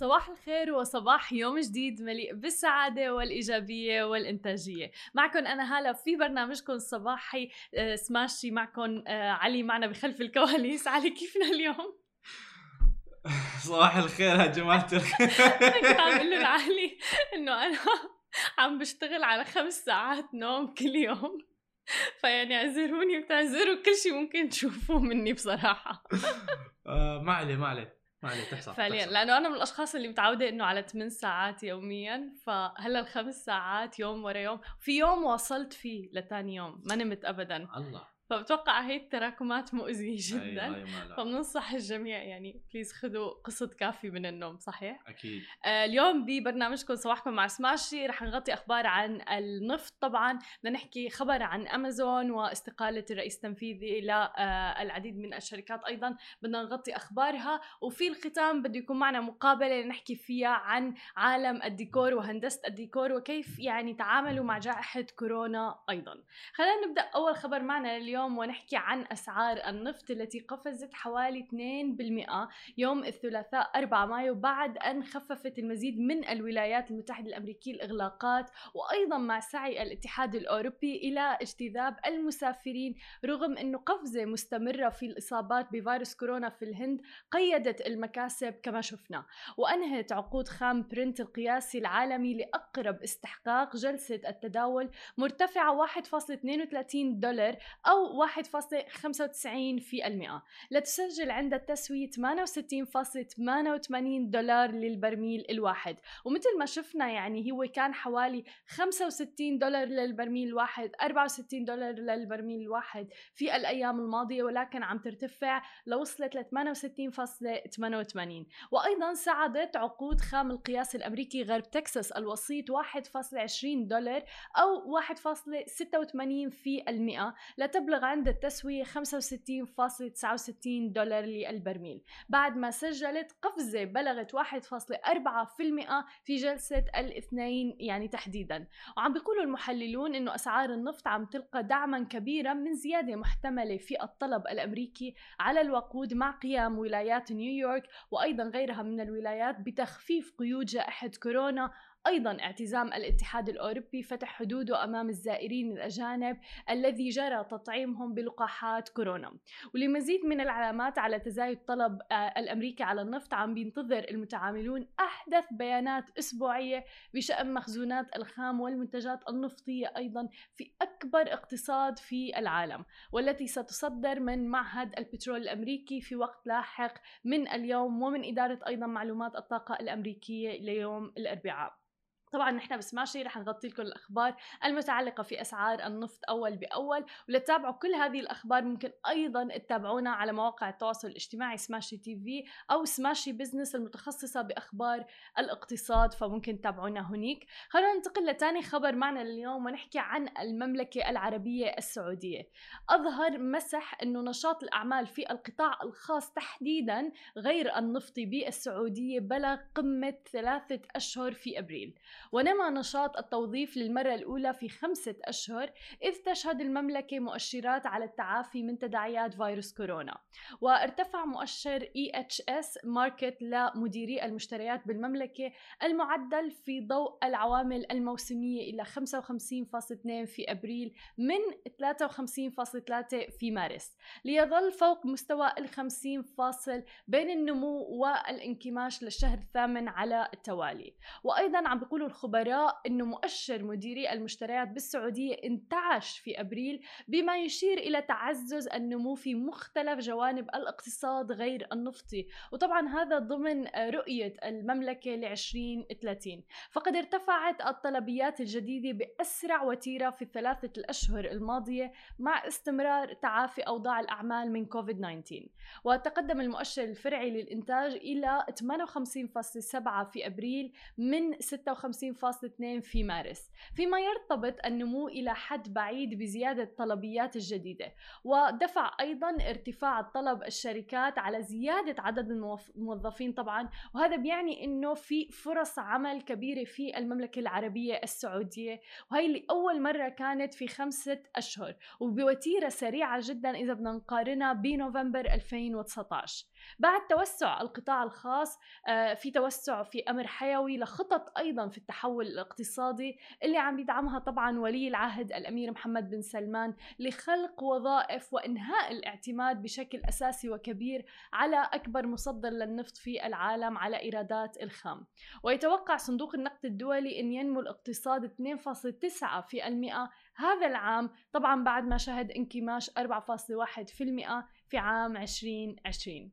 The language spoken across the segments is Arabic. صباح الخير وصباح يوم جديد مليء بالسعادة والإيجابية والإنتاجية. معكم أنا هلا في برنامجكم الصباحي سماشي. معكم علي معنا بخلف الكواليس. علي كيفنا اليوم؟ صباح الخير يا جماعة الخير. كنت عم أقول لعلي إنه أنا عم بشتغل على 5 ساعات نوم كل يوم، فيعني اعذروني وتعذروا كل شيء ممكن تشوفوه مني بصراحة. ما عليه تحصل فعليا، لأنه أنا من الأشخاص اللي متعودة إنه على 8 ساعات يوميا، فهلا 5 ساعات يوم ورا يوم، في يوم وصلت فيه لتاني يوم ما نمت أبدا الله، فبتوقع هي التراكمات مؤذية جدا. فبننصح الجميع يعني بليز خذوا قسط كافي من النوم. صحيح اكيد. اليوم ببرنامجكم صباحكم مع سماشي رح نغطي اخبار عن النفط. طبعا بدنا نحكي خبر عن امازون واستقالة الرئيس التنفيذي للعديد من الشركات، ايضا بدنا نغطي اخبارها، وفي الختام بده يكون معنا مقابلة نحكي فيها عن عالم الديكور وهندسة الديكور وكيف يعني تعاملوا مع جائحة كورونا. ايضا خلينا نبدا اول خبر معنا اليوم ونحكي عن أسعار النفط التي قفزت حوالي 2% يوم الثلاثاء 4 مايو بعد أن خففت المزيد من الولايات المتحدة الأمريكية الإغلاقات، وأيضا مع سعي الاتحاد الأوروبي إلى اجتذاب المسافرين، رغم أن قفزة مستمرة في الإصابات بفيروس كورونا في الهند قيدت المكاسب كما شفنا. وأنهت عقود خام برنت القياسي العالمي لأقرب استحقاق جلسة التداول مرتفعة 1.32 دولار أو 1.95%، لتسجل عند التسوية 68.88 دولار للبرميل الواحد. ومثل ما شفنا يعني هو كان حوالي 65 دولار للبرميل الواحد، 64 دولار للبرميل الواحد في الأيام الماضية، ولكن عم ترتفع لوصلت ل 68.88. وأيضا ساعدت عقود خام القياس الأمريكي غرب تكساس الوسيط 1.20 دولار أو 1.86%، لتبلغ عند التسوية 65.69 دولار للبرميل، بعد ما سجلت قفزة بلغت 1.4% في جلسة الاثنين يعني تحديدا. وعم بيقولوا المحللون إنه أسعار النفط عم تلقى دعما كبيرا من زيادة محتملة في الطلب الأمريكي على الوقود، مع قيام ولايات نيويورك وأيضا غيرها من الولايات بتخفيف قيود جائحة كورونا، أيضاً اعتزام الاتحاد الأوروبي فتح حدوده أمام الزائرين الأجانب الذي جرى تطعيمهم بلقاحات كورونا. ولمزيد من العلامات على تزايد طلب الأمريكي على النفط، عم بينتظر المتعاملون أحدث بيانات أسبوعية بشأن مخزونات الخام والمنتجات النفطية أيضاً في أكبر اقتصاد في العالم، والتي ستصدر من معهد البترول الأمريكي في وقت لاحق من اليوم، ومن إدارة أيضاً معلومات الطاقة الأمريكية ليوم الأربعاء. طبعاً نحن بسماشي رح نغطي لكم الأخبار المتعلقة في أسعار النفط أول بأول، ولتتابعوا كل هذه الأخبار ممكن أيضاً تتابعونا على مواقع التواصل الاجتماعي سماشي TV أو سماشي بزنس المتخصصة بأخبار الاقتصاد، فممكن تتابعونا هناك. خلونا ننتقل لتاني خبر معنا اليوم ونحكي عن المملكة العربية السعودية. أظهر مسح أنه نشاط الأعمال في القطاع الخاص تحديداً غير النفطي بالسعودية بلغ قمة 3 أشهر في أبريل، ونما نشاط التوظيف للمرة الأولى في 5 أشهر، إذ تشهد المملكة مؤشرات على التعافي من تداعيات فيروس كورونا. وارتفع مؤشر EHS Market لمديري المشتريات بالمملكة المعدل في ضوء العوامل الموسمية إلى 55.2 في أبريل من 53.3 في مارس، ليظل فوق مستوى ال50 فاصل بين النمو والانكماش للشهر الثامن على التوالي. وأيضاً عم بيقولوا الخبراء إنه مؤشر مديري المشتريات بالسعودية انتعش في أبريل، بما يشير إلى تعزز النمو في مختلف جوانب الاقتصاد غير النفطي، وطبعا هذا ضمن رؤية المملكة ل2030. فقد ارتفعت الطلبيات الجديدة بأسرع وتيرة في ال3 أشهر الماضية، مع استمرار تعافي أوضاع الأعمال من كوفيد-19. وتقدم المؤشر الفرعي للإنتاج إلى 58.7 في أبريل من 56.2 52.2 في مارس، فيما يرتبط النمو إلى حد بعيد بزيادة الطلبيات الجديدة، ودفع أيضا ارتفاع الطلب الشركات على زيادة عدد الموظفين طبعا، وهذا بيعني أنه في فرص عمل كبيرة في المملكة العربية السعودية، وهي لأول مرة كانت في 5 أشهر وبوتيرة سريعة جدا إذا بدنا نقارنها بنوفمبر 2019. بعد توسع القطاع الخاص في توسع في أمر حيوي لخطط أيضا في التحول الاقتصادي اللي عم بيدعمها طبعا ولي العهد الأمير محمد بن سلمان لخلق وظائف وإنهاء الاعتماد بشكل أساسي وكبير على أكبر مصدر للنفط في العالم على إيرادات الخام. ويتوقع صندوق النقد الدولي أن ينمو الاقتصاد 2.9% هذا العام طبعا بعد ما شهد انكماش 4.1% في عام 2020.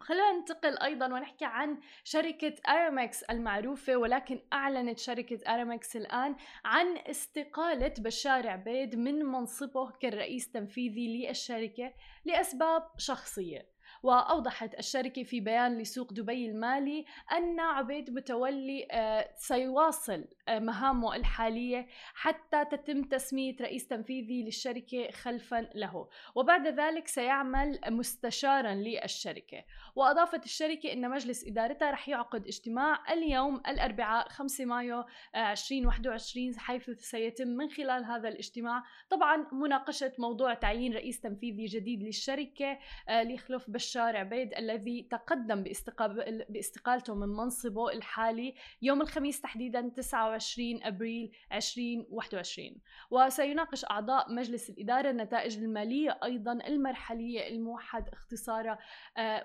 خلونا ننتقل أيضاً ونحكي عن شركة أرامكس المعروفة، ولكن أعلنت شركة أرامكس الآن عن استقالة بشار عبيد من منصبه كالرئيس التنفيذي للشركة لأسباب شخصية. وأوضحت الشركة في بيان لسوق دبي المالي أن عبيد متولي سيواصل مهامه الحالية حتى تتم تسمية رئيس تنفيذي للشركة خلفا له، وبعد ذلك سيعمل مستشارا للشركة. وأضافت الشركة أن مجلس إدارتها رح يعقد اجتماع اليوم الأربعاء 5 مايو 2021، حيث سيتم من خلال هذا الاجتماع طبعا مناقشة موضوع تعيين رئيس تنفيذي جديد للشركة ليخلف بشار عبيد الذي تقدم باستقالته من منصبه الحالي يوم الخميس تحديدا 29 أبريل 2021. وسيناقش أعضاء مجلس الإدارة النتائج المالية أيضا المرحلية الموحد اختصارها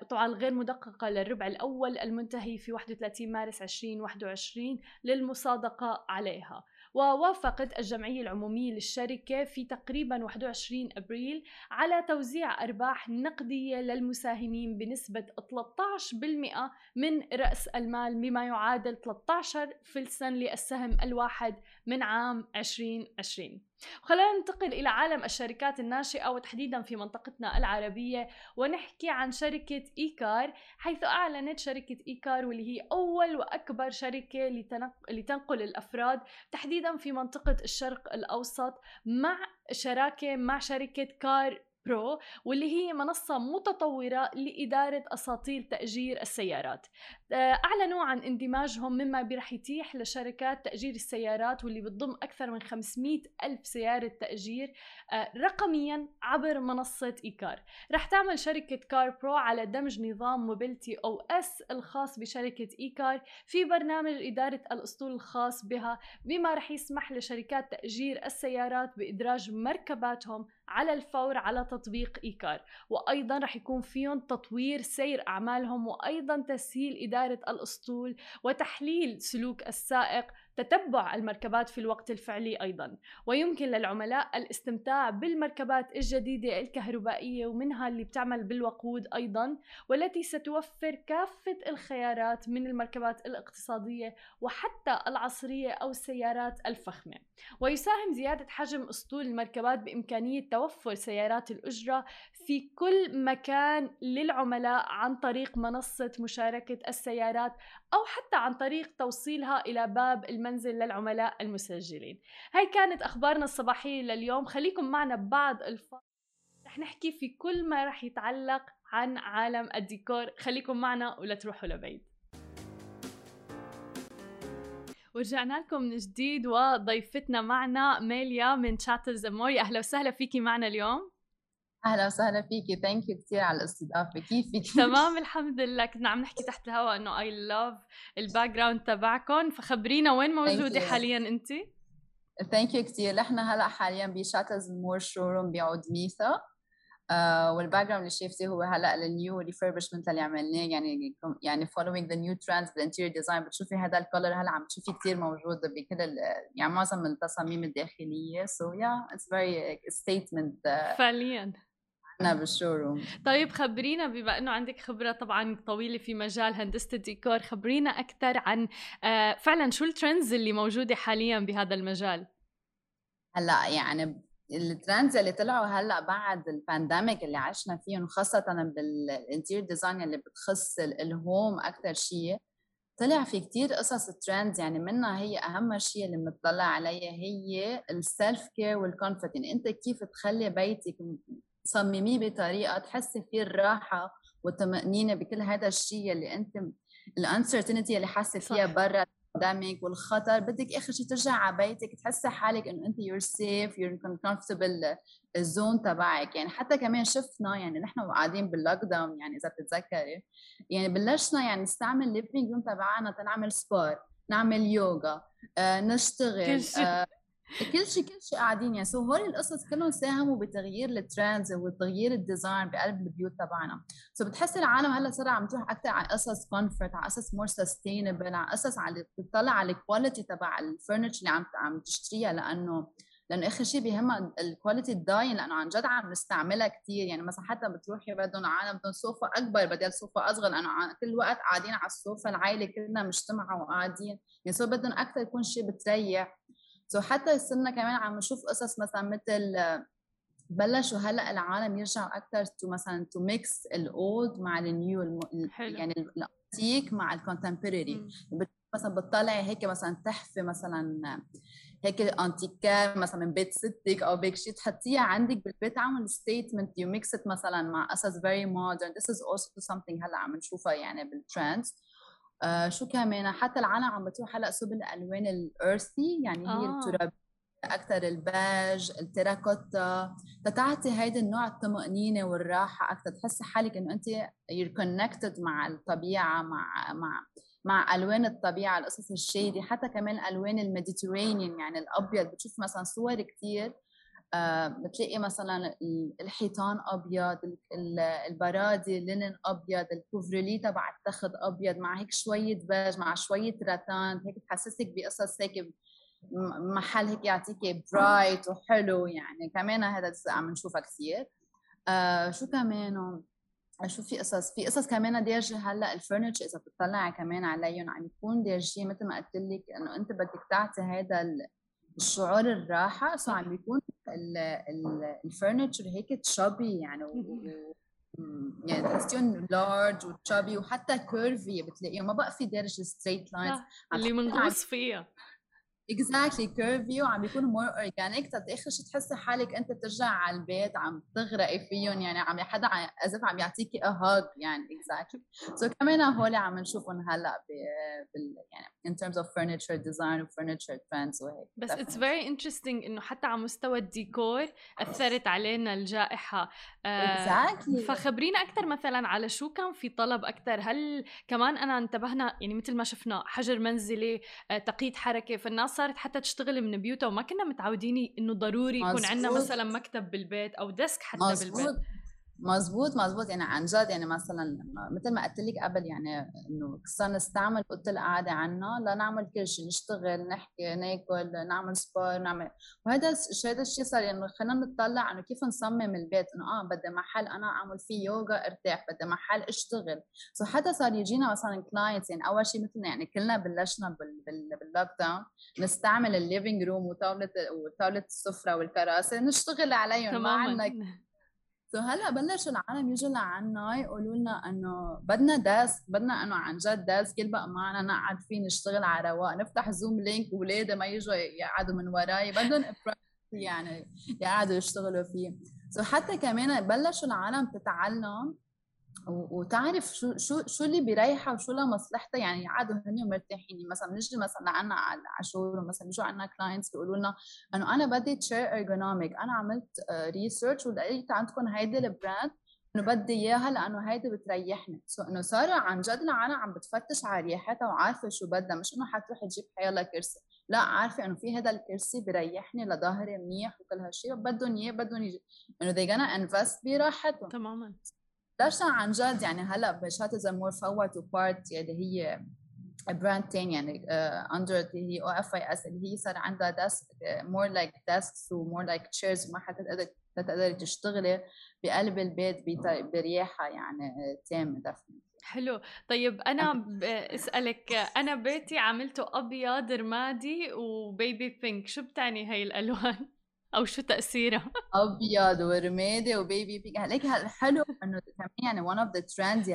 طبعا غير مدققة للربع الأول المنتهي في 31 مارس 2021 للمصادقة عليها. ووافقت الجمعية العمومية للشركة في تقريبا 21 أبريل على توزيع أرباح نقدية للمساهمين بنسبة 13% من رأس المال، بما يعادل 13 فلساً للسهم الواحد من عام 2020. خلينا ننتقل إلى عالم الشركات الناشئة وتحديدا في منطقتنا العربية، ونحكي عن شركة إيكار، حيث أعلنت شركة إيكار واللي هي أول وأكبر شركة لتنقل الأفراد تحديدا في منطقة الشرق الأوسط، مع شراكة مع شركة كار برو واللي هي منصة متطورة لإدارة أساطيل تأجير السيارات. أعلنوا عن اندماجهم مما برح يتيح لشركات تأجير السيارات واللي بتضم أكثر من 500,000 سيارة تأجير رقميا عبر منصة إيكار. رح تعمل شركة كار برو على دمج نظام موبيلتي OS الخاص بشركة إيكار في برنامج إدارة الأسطول الخاص بها، بما رح يسمح لشركات تأجير السيارات بإدراج مركباتهم على الفور على تطبيق إيكار، وأيضا رح يكون فيهم تطوير سير أعمالهم وأيضا تسهيل إدارة الأسطول وتحليل سلوك السائق، تتبع المركبات في الوقت الفعلي أيضاً. ويمكن للعملاء الاستمتاع بالمركبات الجديدة الكهربائية ومنها اللي بتعمل بالوقود أيضاً، والتي ستوفر كافة الخيارات من المركبات الاقتصادية وحتى العصرية أو السيارات الفخمة. ويساهم زيادة حجم أسطول المركبات بإمكانية توفر سيارات الأجرة في كل مكان للعملاء عن طريق منصة مشاركة السيارات أو حتى عن طريق توصيلها إلى باب المنزل للعملاء المسجلين. هاي كانت أخبارنا الصباحية لليوم، خليكم معنا ببعض الفاصل رح نحكي في كل ما رح يتعلق عن عالم الديكور. خليكم معنا ولا تروحوا لبعيد. ورجعنا لكم من جديد وضيفتنا معنا ميليا من ChatZamor. أهلا وسهلا فيكي معنا اليوم. أهلا وسهلا فيكي، ثانك يو كثير على الاستضافة. كيفك؟ تمام الحمد لله. كنا عم نحكي تحت الهواء إنه I love الباك جراوند تبعكم، فخبرينا وين موجودة حالياً أنت؟ ثانك يو كثير. نحن هلا حالياً بChatZamor شوروم بعود ميثا، والباك جراوند اللي شايفتيه هو هلا النيو ريفربشمنت اللي عملناه، يعني following the new trends بالانتيريور ديزاين. بتشوفي هذا الكولر هلا عم تشوفي كثير موجود بكل يعني معظم التصاميم الداخلية. So yeah, it's very statement فعلياً بالشوروم. طيب خبرينا، بما انه عندك خبره طبعا طويله في مجال هندسه الديكور، خبرينا اكثر عن فعلا شو الترندز اللي موجوده حاليا بهذا المجال. هلا يعني الترندز اللي طلعوا هلا بعد البانديميك اللي عشنا فيه، وخاصه بالانتيريور ديزاين اللي بتخص الهوم اكثر شيء، طلع في كتير قصص ترندز، يعني منها هي اهم شيء اللي بنطلع عليها هي السيلف كير والكونفيدنت. انت كيف تخلي بيتك تصمميه بطريقه تحسي فيه الراحه والطمانينه بكل هذا الشيء اللي انت الانسرتينتي اللي حاسه فيها برا قدامك والخطر. بدك اخر شيء ترجع على بيتك تحسي حالك انه انت يور سيف يور كومفورتبل الزون تبعك. يعني حتى كمان شفنا يعني نحن قاعدين باللوك داون، يعني اذا بتتذكري يعني بلشنا يعني نستعمل الليفينج روم تبعنا تنعمل سبور، نعمل يوغا، نشتغل، كل شيء قاعدين يعني. سو هول القصص كلهم ساهموا بتغيير الترندز وتغيير الديزاين بقلب البيوت تبعنا. سو بتحسي العالم هلا صار عم تروح اكثر على قصص كونفورت، على قصص مور سستينبل، على قصص على بتطلع على الكواليتي تبع الفرنتش اللي عم تشتريها، لانه اخر شيء بيهمها الكواليتي الداين، لانه عن جد عم نستعملها كثير. يعني مثلا حتى بتروحي بدهم عالم بدهم صوفه اكبر بدل صوفه اصغر، لانه كل وقت قاعدين على الصوفه، العائله كلنا مجتمعه وقاعدين يعني. سو بدهم اكثر يكون شيء بتريح. سو حتى صرنا كمان عم نشوف قصص مثلا مثل بلشوا هلا العالم يرجعوا اكثر تو مثلا تو ميكس الاولد مع النيو يعني الانتيك مع الكونتمبرري. مثلا بتطلعي هيك مثلا تحفه مثلا هيك انتيكار مثلا من بيت ستك او بيك شيء تحطيها عندك بالبيت، عامل ستيتمنت يو ميكست مثلا مع قصص فيري مودرن. ذس از اولسو سمثينج هلا عم نشوفها يعني بالترندز. شو كمان حتى العالم عم بتروح هلا صوب الالوان الارثي، يعني هي التراب اكثر، الباج، التراكوتا، تعطي هيدا النوع الطمأنينه والراحه اكثر، تحسي حالك انه انت يور كونكتد مع الطبيعه، مع الوان الطبيعه، القصص الشادي، حتى كمان الوان الميديترينيان يعني الابيض. بتشوف مثلا صور كثير بتلاقي مثلا الحيطان ابيض، البرادي لينن ابيض، الكوفرلي تبع التخت ابيض مع هيك شويه باج مع شويه راتان، هيك تحسسك بقصص هيك محل هيك يعطيكي برايت وحلو يعني. كمان هذا عم نشوفها كثير. شو كمان شو في قصص كمان دارجه هلا الفرنتش، اذا بتطلعي كمان عليهم عم يكون دارجه مثل ما قلت لك انه انت بدك تعطي هذا الشعور الراحه. سو عم بيكون الفرنتشر هيك تشابي يعني يعني تحسيهم لارج وتشابي وحتى كيرفي، بتلاقيه ما بقى في درجه ستريت لاينز اللي منغوص فيها اكزاكتلي كيرفي، وعم بيكونوا مور اورجانيك. تاخر شيء تحسي حالك انت ترجع على البيت عم تغرقي فيهم، يعني عم حدا ازف عم يعطيكي هاج يعني اكزاكتلي. سو كمان هول عم نشوفهم هلا بال يعني ان ترمز اوف فرنتشر ديزاين وفرنتشر ترندز وهيك. بس اتس فيري انترستينج انه حتى على مستوى الديكور اثرت علينا الجائحه اكزاكتلي. فخبرينا اكثر مثلا على شو كان في طلب اكثر، هل كمان انا انتبهنا يعني مثل ما شفنا حجر منزلي، تقييد حركه، فالناس صارت حتى تشتغل من بيوتها وما كنا متعودين انه ضروري يكون عندنا مثلا مكتب بالبيت او ديسك حتى بالبيت. مزبوط يعني عن جد يعني مثلا مثل ما قلت لك قبل يعني انه صرنا نستعمل اوضه القعده عنا لنعمل كل شيء، نشتغل، نحكي، ناكل، نعمل سبور، نعمل. وهذا الشيء صار يعني خلينا نطلع انه كيف نصمم البيت، انه بدي محل انا اعمل فيه يوغا ارتاح، بدي محل اشتغل. سو حتى صار يجينا مثلا كلاينتس يعني اول شيء مثلنا يعني كلنا بلشنا باللوك داون نستعمل الليفينج روم وطاوله السفره والكراسي نشتغل عليهم، ما عندنا. سو هلا بلش العالم يجوا لعنا يقولوا لنا انه بدنا داسك، بدنا انه عن جد داسك يلبق معنا نقعد فيه نشتغل على رواق، نفتح زوم لينك ولاده ما يجوا يقعدوا من وراي، بدهم يعني يقعدوا يشتغلوا فيه. سو حتى كمان بلشوا العالم تتعلم وتعرف شو اللي بيريحها وشو لمصلحتها، يعني يقعدوا هن ومرتاحين. مثلا نجي مثلا عنا على شغل، مثلا بيجوا عنا كلاينتس بيقولوا لنا انه انا بدي تشير ارجونوميك، انا عملت ريسيرش ولقيت عندكم هيدي البراند انه بدي اياها لانه هيدي بتريحني. سو انه صار عن جد العالم عم بتفتش على ريحتها وعارفه شو بدها، مش انه حتروح تجيب حيالها كرسي، لا عارفه انه في هذا الكرسي بريحني لظهري منيح وكل هالشيء، بدهم اياه بدهم انه they gonna invest براحتهم تماما. لاشا عن جد يعني هلا بشاتزامور فوتوا بارت اللي هي براند ثاني يعني اندر اللي هي OFIS اللي هي صار عندها داسك مور لايك داسكس ومور لايك تشيرز، ما حتقدري تشتغلي بقلب البيت برياحه يعني تامه دفن. حلو. طيب انا اسالك، انا بيتي عملته ابيض رمادي وبيبي بينك، شو بتعني هي الالوان؟ او شو تاثيرها؟ ابيض ورمادي وبيبي بيك. هليك الحلو انه كمان يعني one of the trends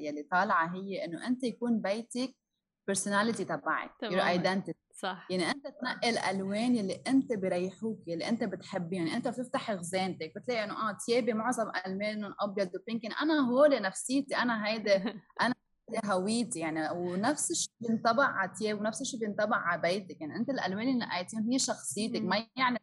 يلي طالعه هي انه انت يكون بيتك personality تبعك your identity. صح. يعني أنت تنقي الألوان اللي أنت بريحوك اللي أنت بتحبيه. يعني أنت بتفتح خزانتك بتلاقي إنه تيابي معظم ألوانهم أبيض وبينك. أنا هول نفسيتي أنا هيدا أنا هويتي يعني. ونفس الشيء بينطبع على تياب ونفس الشيء بينطبع على بيتك. يعني أنت الألوان اللي نقيتهم هي شخصيتك. ما يعني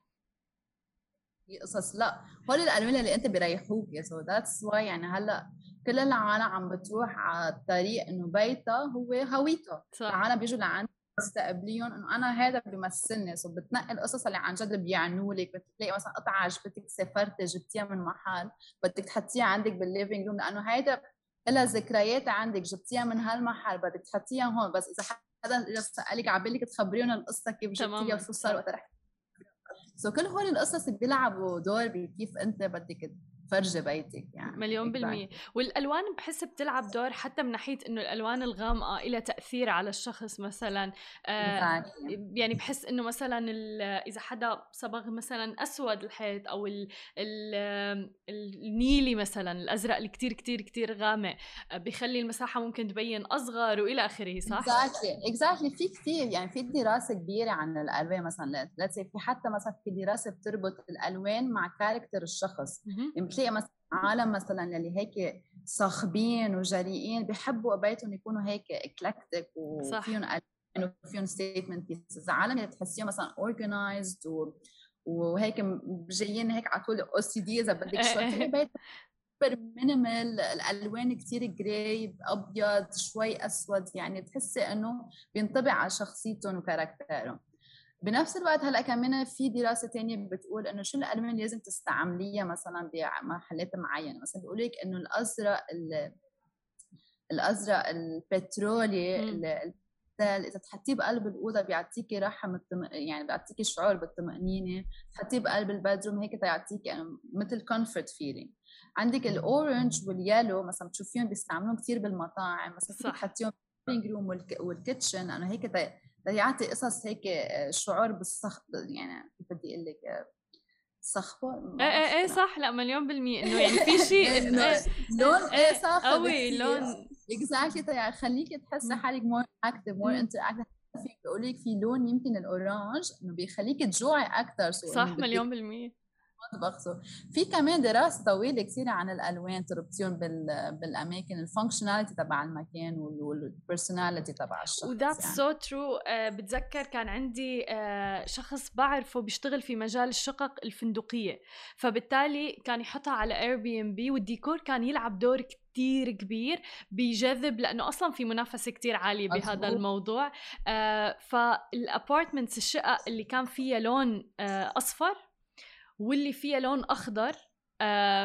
قصص لا هول الألوان اللي أنت بريحوك. so that's why يعني هلا كل العالم عم بتروح على الطريق إنه بيتها هو هويته. العالم بيجوا لعند استقبليهم إنه أنا هذا بيمثلني. so بتنقل القصص اللي عن جد بيعنوا لك. بتلاقي مثلا قطعة عجبتك سافرت جبتيها من محل بدك تحطيها عندك بالليفينج روم لأنه هيدا إلا ذكريات عندك جبتيها من هالمحل بدك تحطيها هون. بس إذا حدا سألك عبالك تخبريهم القصة كيف جبتيها وشو صار وقت رح. so كل هول القصص بيلعبوا دور بكيف أنت بدك فرجة بيتك يعني. مليون بالمية. والألوان بحس بتلعب دور حتى من ناحية إنه الألوان الغامقة إلى تأثير على الشخص مثلا. يعني بحس إنه مثلا إذا حدا صبغ مثلا أسود الحيط أو النيلي مثلا الأزرق اللي كتير كتير كتير غامق بيخلي المساحة ممكن تبين أصغر وإلى آخره. صح؟ exactly. في كتير يعني في دراسة كبيرة عن الألوان مثلا. لا في حتى مثلا في دراسة بتربط الألوان مع كاركتر الشخص. تلاقي مثلا عالم مثلا اللي هيك صاخبين وجريئين بيحبوا بيتهم يكونوا هيك اكلكتيك وفيهم ألوان وفيهم ستيتمنت بيسز. عالم اللي تحسيهم مثلا اورجنايزد وهيك جايين هيك على طول او سي دي اذا بدك شوي بيت مينيمال الالوان كثير جراي ابيض شوي اسود. يعني بتحسي انه بينطبع على شخصيتهم وكاركترهم. بنفس الوقت هلا كمان في دراسه تانية بتقول انه شو الالوان اللي لازم تستعمليها مثلا بمحلات معينه. مثلا بيقول لك انه الازرق البترولي اذا تحطيه بقلب الاوضه بيعطيكي راحه يعني بيعطيكي شعور بالطمانينه. تحطيه بقلب البدروم هيك بيعطيكي مثل كومفورت فيلينج. عندك الاورنج واليالو مثلا بتشوفيهم بيستعملوهم كثير بالمطاعم. مثلا تحطيهم بالروم والكيتشن لانه هيك يعطي قصص هيك شعور بالصخب. يعني بدي اقول لك صخبه. ايه صح. لا مليون بالمية انه يعني في شيء لون صخب قوي لون اكزاكتلي يخليكي تحسي حالك مور اكتف مور انتراكتف. بقول لك في لون يمكن الاورانج انه بيخليكي تجوعي اكثر. صح مليون بالمية. في كمان دراسة طويلة كثيرة عن الألوان تربطيهم بالأماكن الفانكشناليتي تبع المكان والبرسوناليتي تبع الشخص. وذات سو ترو. بتذكر كان عندي شخص بعرفه بيشتغل في مجال الشقق الفندقية فبالتالي كان يحطها على اير بي ام بي والديكور كان يلعب دور كتير كبير بيجذب لأنه أصلاً في منافسة كتير عالية بهذا الموضوع. فالأبارتمنتس الشقق اللي كان فيها لون أصفر واللي فيها لون أخضر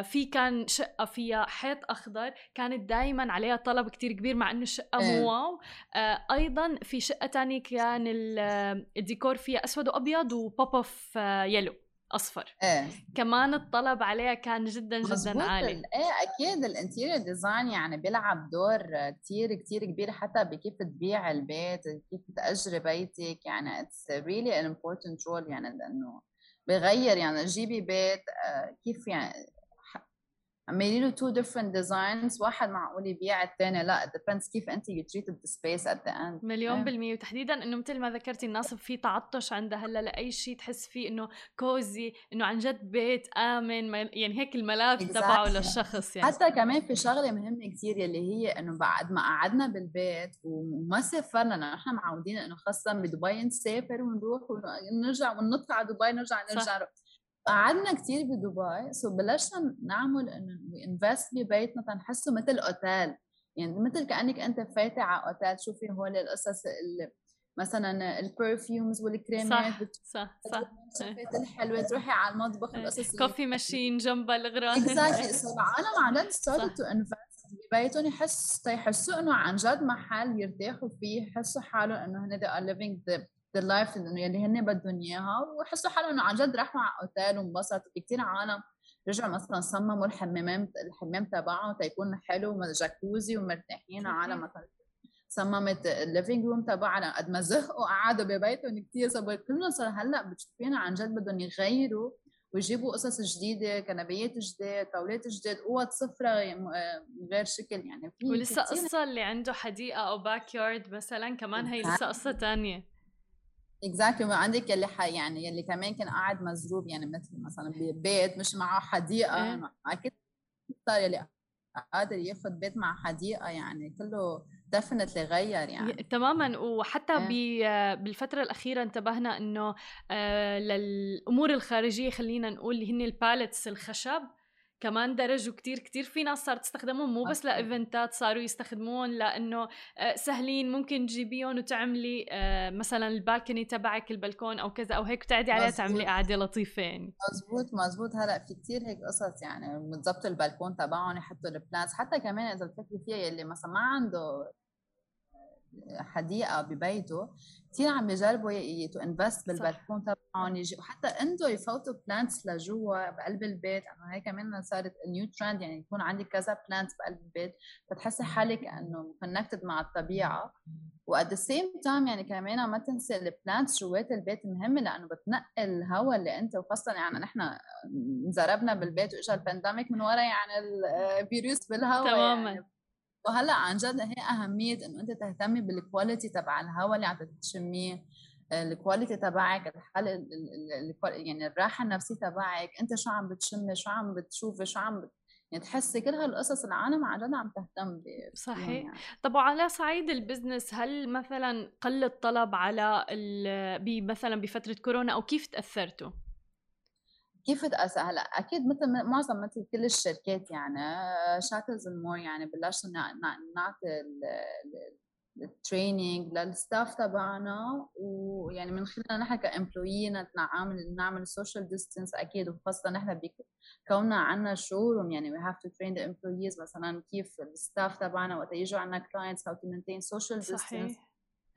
في كان شقة فيها حيط أخضر كانت دايماً عليها طلب كتير كبير مع أنه الشقة مو واو. أيضاً في شقة تانية كان الديكور فيها أسود وأبيض وبوب أوف يلو أصفر. كمان الطلب عليها كان جداً جداً عالي. أكيد الانتيريور ديزاين يعني بيلعب دور كتير كتير كبير حتى بكيف تبيع البيت كيف تأجر بيتك. يعني it's really an important role. يعني لأنه بغير يعني جيبي بيت كيف يعني عمليله two different designs واحد معقول يبيع الثاني لا. depends كيف أنت you treated the space at the end. مليون بالمية. وتحديدا إنه مثل ما ذكرتي الناس في تعطش عندها هلا لأي شيء تحس فيه إنه كوزي إنه عن جد بيت آمن. يعني هيك الملاذ تبعه للشخص. يعني حتى كمان في شغلة مهمة كتير يلي هي إنه بعد ما قعدنا بالبيت وما سافرنا نحن معودين إنه خاصة بدبي نسافر ونروح ونرجع وننط على دبي نرجع قعدنا كتير بدبي. بلشنا نعمل انه انفست ببيتنا تنحسه مثل اوتيل. يعني مثل كانك انت فايته على اوتيل. شوفي هول القصص مثلا البرفيومز والكريمات. صح. الحلوه تروحي على المطبخ القصص كوفي ماشين جنبها الغراض. اكزاكتلي. العالم عم ستارت تو انفست ببيتهم يحسوا انه عن جد محل يرتاحوا فيه. يحسوا حالهم انه هن ذا ليفينج اللايف انه يلي هن بدهم اياها وحسوا حالهم انه عن جد راحوا على اوتيل وانبسطوا. كثير عالم رجعوا مثلا صمموا الحمام تبعهم تيكون حلو وجاكوزي ومرتاحين. عالم مثلا صممت الليفينج روم تبعها قد ما زهقوا قعدوا ببيتهم كثير صبر. كلنا صار هلا بتشوفينا عن جد بدهم يغيروا ويجيبوا قصص جديده، كنبيات جداد، طاولات جداد، اوض صفرة غير شكل يعني. ولسه قصه اللي عنده حديقه او باك يارد مثلا كمان هي لسه قصه ثانيه. اكزاكتلي. عندك اللي يعني اللي كمان كان قاعد مزروب يعني مثلا ببيت مش معه حديقه، اكيد صار اللي قادر ياخد بيت مع حديقه يعني كله دفنت لغير يعني تماما. وحتى بالفترة الأخيرة انتبهنا أنه للأمور الخارجية خلينا نقول اللي هن البالتس الخشب كمان درجوا كتير كتير. في ناس صارت تستخدمهم مو بس لإيفنتات، صاروا يستخدمون لأنه سهلين ممكن تجيبيهم وتعملي مثلا البالكني تبعك البلكون أو كذا أو هيك تعدي عليها تعملي قاعدة لطيفة يعني. مزبوط. هلأ في كتير هيك قصص يعني متزبطوا البلكون تبعهم يحطوا البلانتس. حتى كمان إذا بتفكري فيها اللي مثلا ما عنده حديقة ببيته كثير عم يجربوا يتو انفست بالبلكون تبعهم يجي، وحتى انتو يفوتوا بلانتس لجوا بقلب البيت. هاي كمان صارت نيو ترند يعني يكون عندك كذا بلانتس بقلب البيت، فتحسي حالك انه كونكتد مع الطبيعة. وات ذا سيم تايم يعني كمان ما تنسي البلانتس جوات البيت مهمة، لانه بتنقل الهواء اللي انت، وخاصة يعني نحن انزربنا بالبيت واجا البانديميك من وراء يعني الفيروس بالهواء تماما يعني. وهلا عن جد هي اهميه انه انت تهتمي بالكواليتي تبع الهواء اللي عم تشميه، الكواليتي تبعك، الحاله يعني الراحه النفسيه تبعك، انت شو عم بتشمي، شو عم بتشوفي، شو عم يعني تحسي. كل هالقصص العالم عن جد عم تهتم بيها. صحيح يعني. طب وعلى صعيد البزنس، هل مثلا قل الطلب على مثلا بفتره كورونا او كيف تاثرتوا؟ كيف تأثر؟ هلا اكيد مثل معظم مثل كل الشركات يعني ChatZamor يعني بلشنا نعطي التريننج للستاف تبعنا، ويعني من خلالنا نحن كامبلويين نعمل السوشيال ديستانس اكيد، وخاصه نحن بكوننا عندنا شوروم يعني وي هاف تو ترين ذا امبلويز مثلا كيف الستاف تبعنا وقت يجوا عندنا كلاينتس هاو تو مينتين سوشيال ديستانس.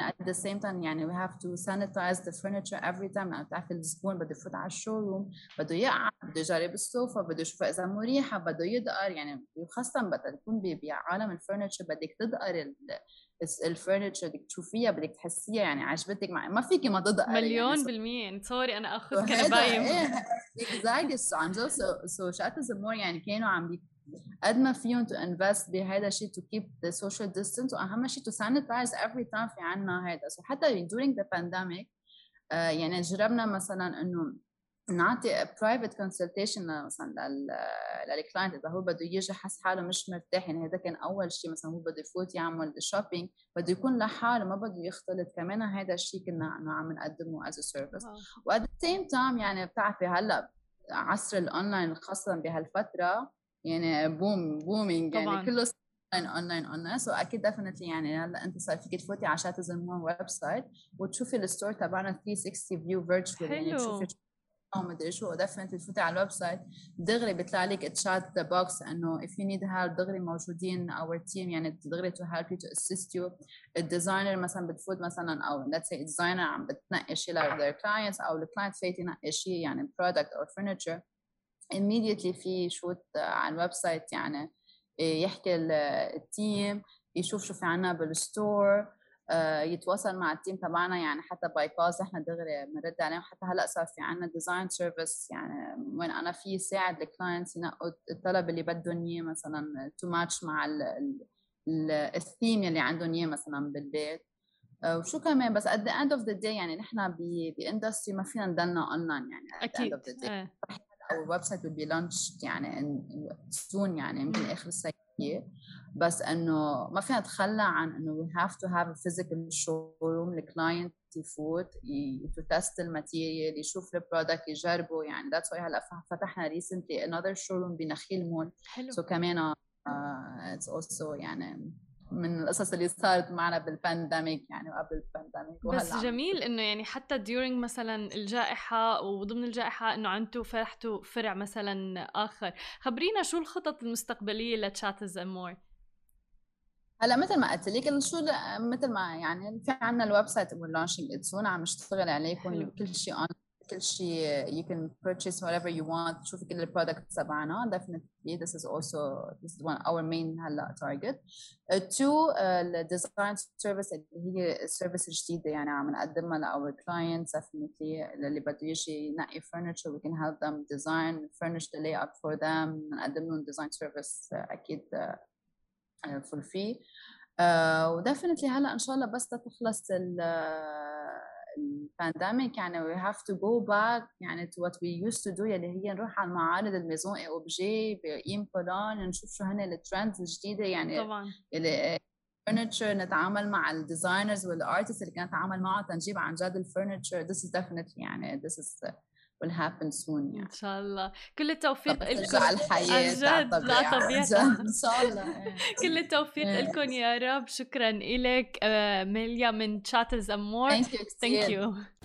At the same time يعني we have to sanitize the furniture every time. يعني بتعرفي الزبون بده يفوت على الشوروم بده يقعد بده يجرب الصوفة بده يشوف إذا مريحة بده يدقر يعني، وخاصة بدها تكون بعالم الفرنتشر بدك تدقر الفرنتشر بدك تشوفيها بدك تحسيها يعني عجبتك، ما فيكي ما تدقر مليون يعني. بالمية سوري أنا أخذ كنبايم exactly. عن جد ChatZamor يعني كانوا عم قد ما فيهم تو انفست بهذا الشيء تو كيب ذا سوشيال ديستانس، واهم شيء تو سانيتايز افري تايم في عنا هذا. سو حتى during the pandemic يعني جربنا مثلا انه نعطي برايفت كونسلتيشن مثلا للكلاينت اذا هو بده يجي حس حاله مش مرتاح يعني. هذا كان اول شيء مثلا هو بده يفوت يعمل شوبينج بده يكون لحاله ما بده يختلط، كمان هذا الشيء كنا عم نقدمه از سيرفيس. وات ذا سيم تايم يعني بتعرفي هلا عصر الاونلاين خاصه بهالفتره يعني بومينج يعني كله اونلاين سو اكيد ديفينتلي يعني هلا انت صار فيك تفوتي على ChatZamor ويب سايت وتشوفي الستور تبعنا 360 فيو فيرتشوال يعني تشوفي او مدري شو. ديفينتلي تفوتي على الويب سايت دغري بيطلع لك تشات بوكس انه if you need help دغري موجودين اور تيم يعني دغري to help you to assist you. الديزاينر مثلا بتفوت مثلا او let's say الديزاينر عم بتنقي شيء للكلاينتس clients او الكلاينت فايت ينقي شيء يعني برودكت او furniture immediately في شوت على الويب سايت يعني يحكي التيم يشوف شو في عنا بالستور يتواصل مع التيم تبعنا يعني حتى باي كولز احنا دغري بنرد عليهم. حتى هلا صار في عنا ديزاين سيرفيس يعني وين انا في ساعد الكلاينتس ينقوا الطلب اللي بدهم اياه مثلا تو ماتش مع الثيم اللي عندهم اياه مثلا بالبيت. وشو كمان بس at the end of the day يعني نحن باندستري ما فينا نضلنا اونلاين يعني at the end of the day أو الويب سايت will be launched يعني soon يعني يمكن آخر السنة، بس إنه ما فينا نتخلى عن إنه we have to have a physical showroom للكلاينت يفوت يتست الماتيريال يشوف البرودكت يجربه يعني. that's why هلا فتحنا recently another showroom بنخيل مول so كمان it's also يعني من القصص اللي صارت معنا بالبانديميك يعني وقبل البانديميك. بس جميل انه يعني حتى during مثلا الجائحة وضمن الجائحة انه عندتوا فرحتوا فرع مثلا اخر. خبرينا شو الخطط المستقبلية لChatZamor؟ هلا مثل ما قلت لك مثل ما يعني في عندنا الويب سايت واللانشينج اتسون عم نشتغل عليه كل شيء اون كل شيء you can purchase whatever you want. تشوفي كل products تبعنا. Definitely this is also this is one our main هلا target. Two the design service اللي هي service جديدة يعني عم نقدمها لour clients. Definitely اللي بده يجي نقي furniture we can help them design furnish the layout for them. نقدم لهم design service أكيد for free. Definitely هلا إن شاء الله بس تخلص البانديميك يعني we have to go back يعني to what we used to do يعني هي نروح على معارض الميزون اوبجي بإيم بولان نشوف شو هن الترندز الجديدة يعني طبعا الفرنتشر نتعامل مع الديزاينرز والارتست اللي كانت نتعامل معه تنجيب عن جد الفرنتشر. This is definitely يعني this is will happen soon يعني. إن شاء الله كل التوفيق لكم على الحياة طبيعة إن شاء الله. كل التوفيق لكم يا رب. شكرا إلك ميليا من ChatZamor. Thank you.